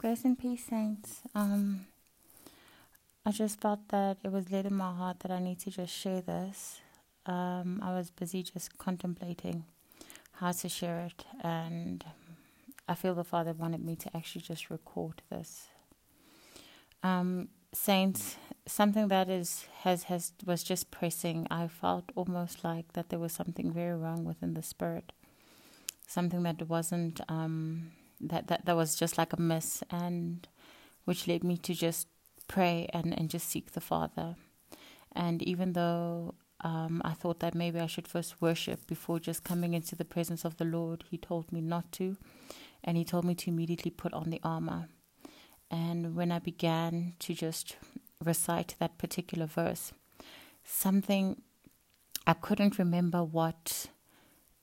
Grace and peace, saints. I just felt that it was led in my heart that I need to just share this. I was busy just contemplating how to share it, and I feel the Father wanted me to actually just record this. Saints, something that was just pressing. I felt almost like that there was something very wrong within the spirit, something that wasn't that was just like a miss, and which led me to just pray and just seek the Father. And even though I thought that maybe I should first worship before just coming into the presence of the Lord, He told me not to, and He told me to immediately put on the armor. And when I began to just recite that particular verse, something, I couldn't remember what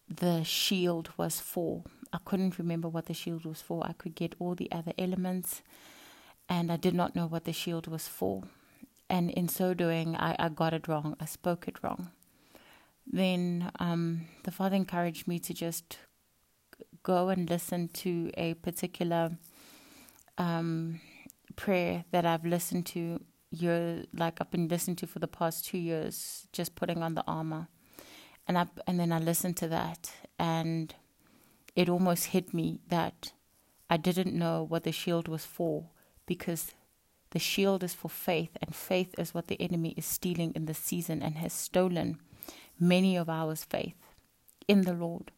the shield was for. I could get all the other elements, and I did not know what the shield was for. And in so doing, I got it wrong. I spoke it wrong. Then the Father encouraged me to just go and listen to a particular prayer that I've listened to. I've been listening to for the past 2 years, just putting on the armor. And then I listened to that, and it almost hit me that I didn't know what the shield was for, because the shield is for faith, and faith is what the enemy is stealing in this season and has stolen many of ours' faith in the Lord,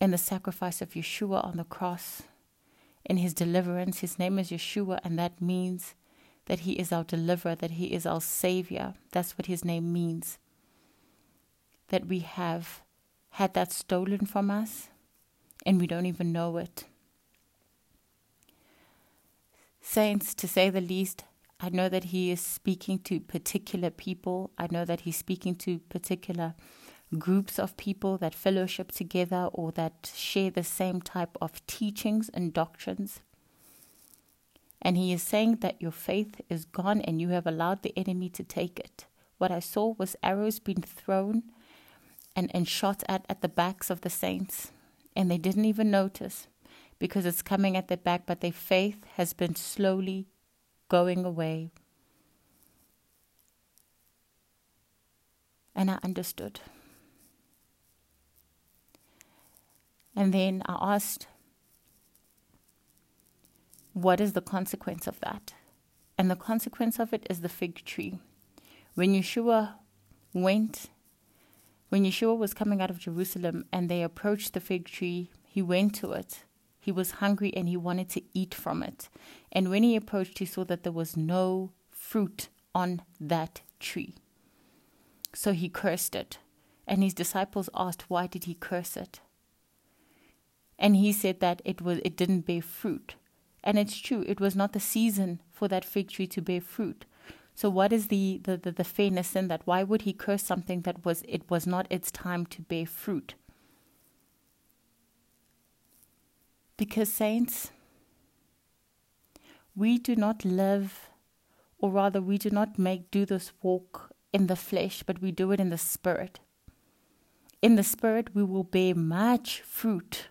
in the sacrifice of Yeshua on the cross, in His deliverance. His name is Yeshua, and that means that He is our deliverer, that He is our Savior. That's what His name means. That we have had that stolen from us, and we don't even know it. Saints, to say the least, I know that He is speaking to particular people. I know that He's speaking to particular groups of people that fellowship together or that share the same type of teachings and doctrines. And He is saying that your faith is gone and you have allowed the enemy to take it. What I saw was arrows being thrown and shot at the backs of the saints, and they didn't even notice, because it's coming at their back, but their faith has been slowly going away. And I understood. And then I asked, what is the consequence of that? And the consequence of it is the fig tree. When Yeshua was coming out of Jerusalem and they approached the fig tree, He went to it. He was hungry and He wanted to eat from it. And when He approached, He saw that there was no fruit on that tree. So He cursed it. And His disciples asked, why did He curse it? And He said that it didn't bear fruit. And it's true, it was not the season for that fig tree to bear fruit. So what is the fairness in that? Why would He curse something that was not its time to bear fruit? Because, saints, we do not live, or rather we do not do this walk in the flesh, but we do it in the spirit. In the spirit, we will bear much fruit,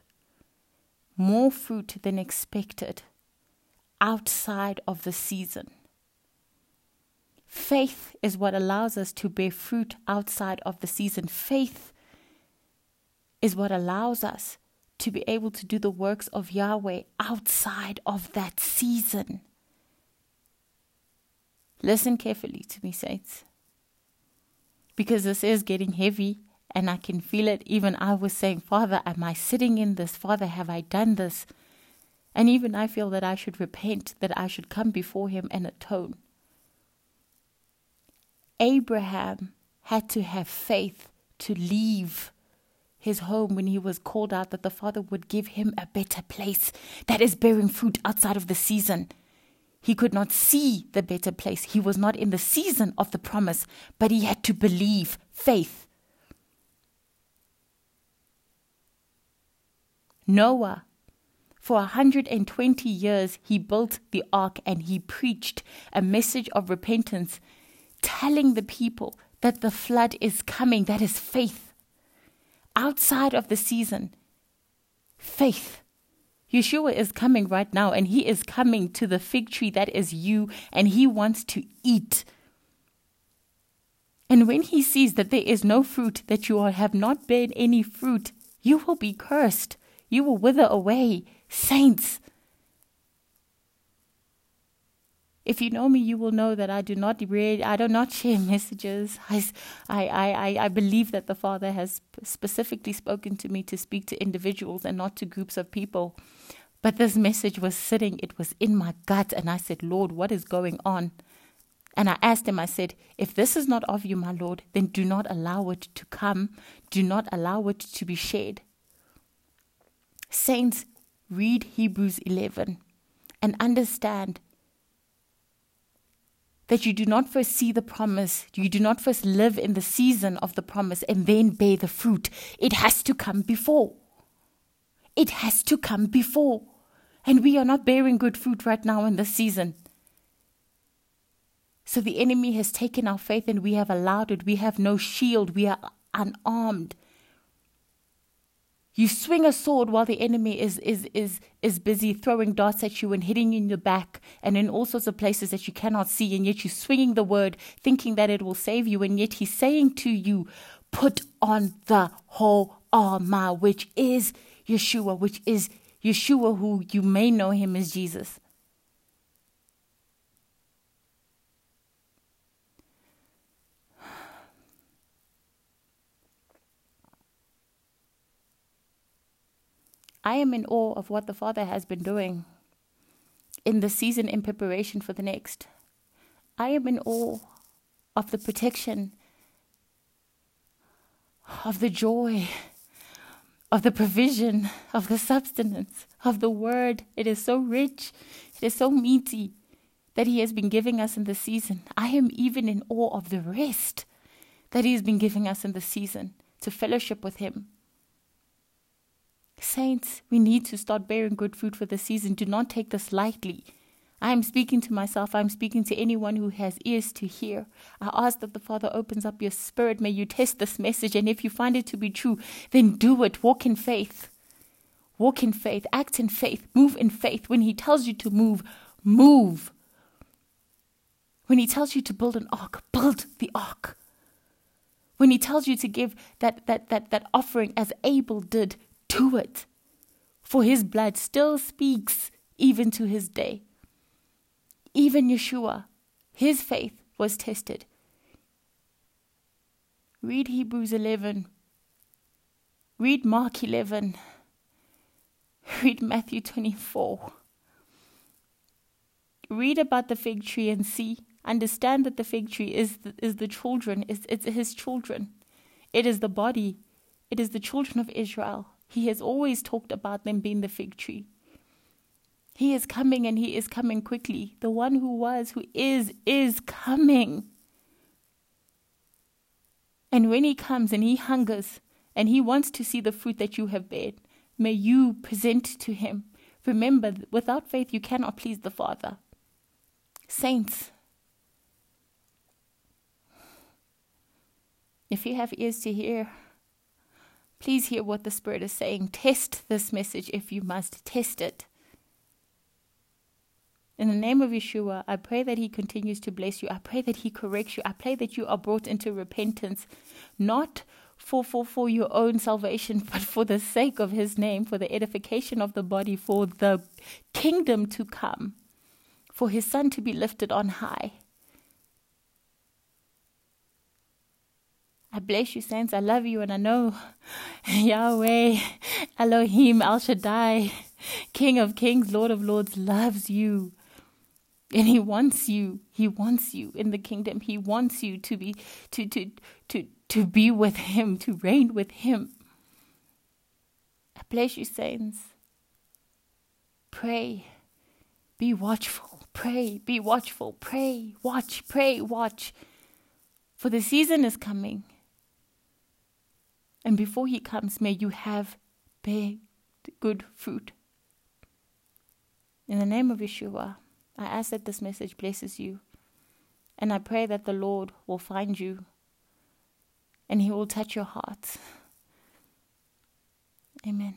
more fruit than expected, outside of the season. Faith is what allows us to bear fruit outside of the season. Faith is what allows us to be able to do the works of Yahweh outside of that season. Listen carefully to me, saints, because this is getting heavy, and I can feel it. Even I was saying, Father, am I sitting in this? Father, have I done this? And even I feel that I should repent, that I should come before Him and atone. Abraham had to have faith to leave his home when he was called out, that the Father would give him a better place that is bearing fruit outside of the season. He could not see the better place. He was not in the season of the promise, but he had to believe faith. Noah, for 120 years, he built the ark and he preached a message of repentance, telling the people that the flood is coming. That is faith. Outside of the season, faith. Yeshua is coming right now, and he is coming to the fig tree that is you, and he wants to eat. And when he sees that there is no fruit, that you have not borne any fruit, you will be cursed. You will wither away. Saints, if you know me, you will know that I do not read, I do not share messages. I believe that the Father has specifically spoken to me to speak to individuals and not to groups of people. But this message was sitting, it was in my gut, and I said, Lord, what is going on? And I asked him, I said, if this is not of you, my Lord, then do not allow it to come. Do not allow it to be shared. Saints, read Hebrews 11 and understand that you do not first see the promise, you do not first live in the season of the promise and then bear the fruit. It has to come before. It has to come before. And we are not bearing good fruit right now in this season. So the enemy has taken our faith and we have allowed it. We have no shield. We are unarmed. You swing a sword while the enemy is busy throwing darts at you and hitting you in the back and in all sorts of places that you cannot see, and yet you're swinging the word thinking that it will save you, and yet he's saying to you, put on the whole armor, which is Yeshua, who you may know him as Jesus. I am in awe of what the Father has been doing in the season in preparation for the next. I am in awe of the protection, of the joy, of the provision, of the substance, of the word. It is so rich, it is so meaty that he has been giving us in the season. I am even in awe of the rest that he has been giving us in the season to fellowship with him. Saints, we need to start bearing good fruit for the season. Do not take this lightly. I am speaking to myself. I am speaking to anyone who has ears to hear. I ask that the Father opens up your spirit. May you test this message. And if you find it to be true, then do it. Walk in faith. Walk in faith. Act in faith. Move in faith. When he tells you to move, move. When he tells you to build an ark, build the ark. When he tells you to give that offering as Abel did, do it, for his blood still speaks even to his day. Even Yeshua, his faith was tested. Read Hebrews 11. Read Mark 11. Read Matthew 24. Read about the fig tree and see. Understand that the fig tree is his children. It is the body. It is the children of Israel. He has always talked about them being the fig tree. He is coming, and he is coming quickly. The one who was, who is coming. And when he comes and he hungers and he wants to see the fruit that you have borne, may you present to him. Remember, without faith you cannot please the Father. Saints, if you have ears to hear, please hear what the Spirit is saying. Test this message if you must. Test it. In the name of Yeshua, I pray that he continues to bless you. I pray that he corrects you. I pray that you are brought into repentance, not for your own salvation, but for the sake of his name, for the edification of the body, for the kingdom to come, for his Son to be lifted on high. I bless you, saints. I love you, and I know Yahweh, Elohim, El Shaddai, King of Kings, Lord of Lords, loves you. And he wants you. He wants you in the kingdom. He wants you to be to be with him, to reign with him. I bless you, saints. Pray. Be watchful. Pray. Be watchful. Pray. Watch. Pray. Watch. For the season is coming. And before he comes, may you bear good fruit. In the name of Yeshua, I ask that this message blesses you. And I pray that the Lord will find you. And he will touch your heart. Amen.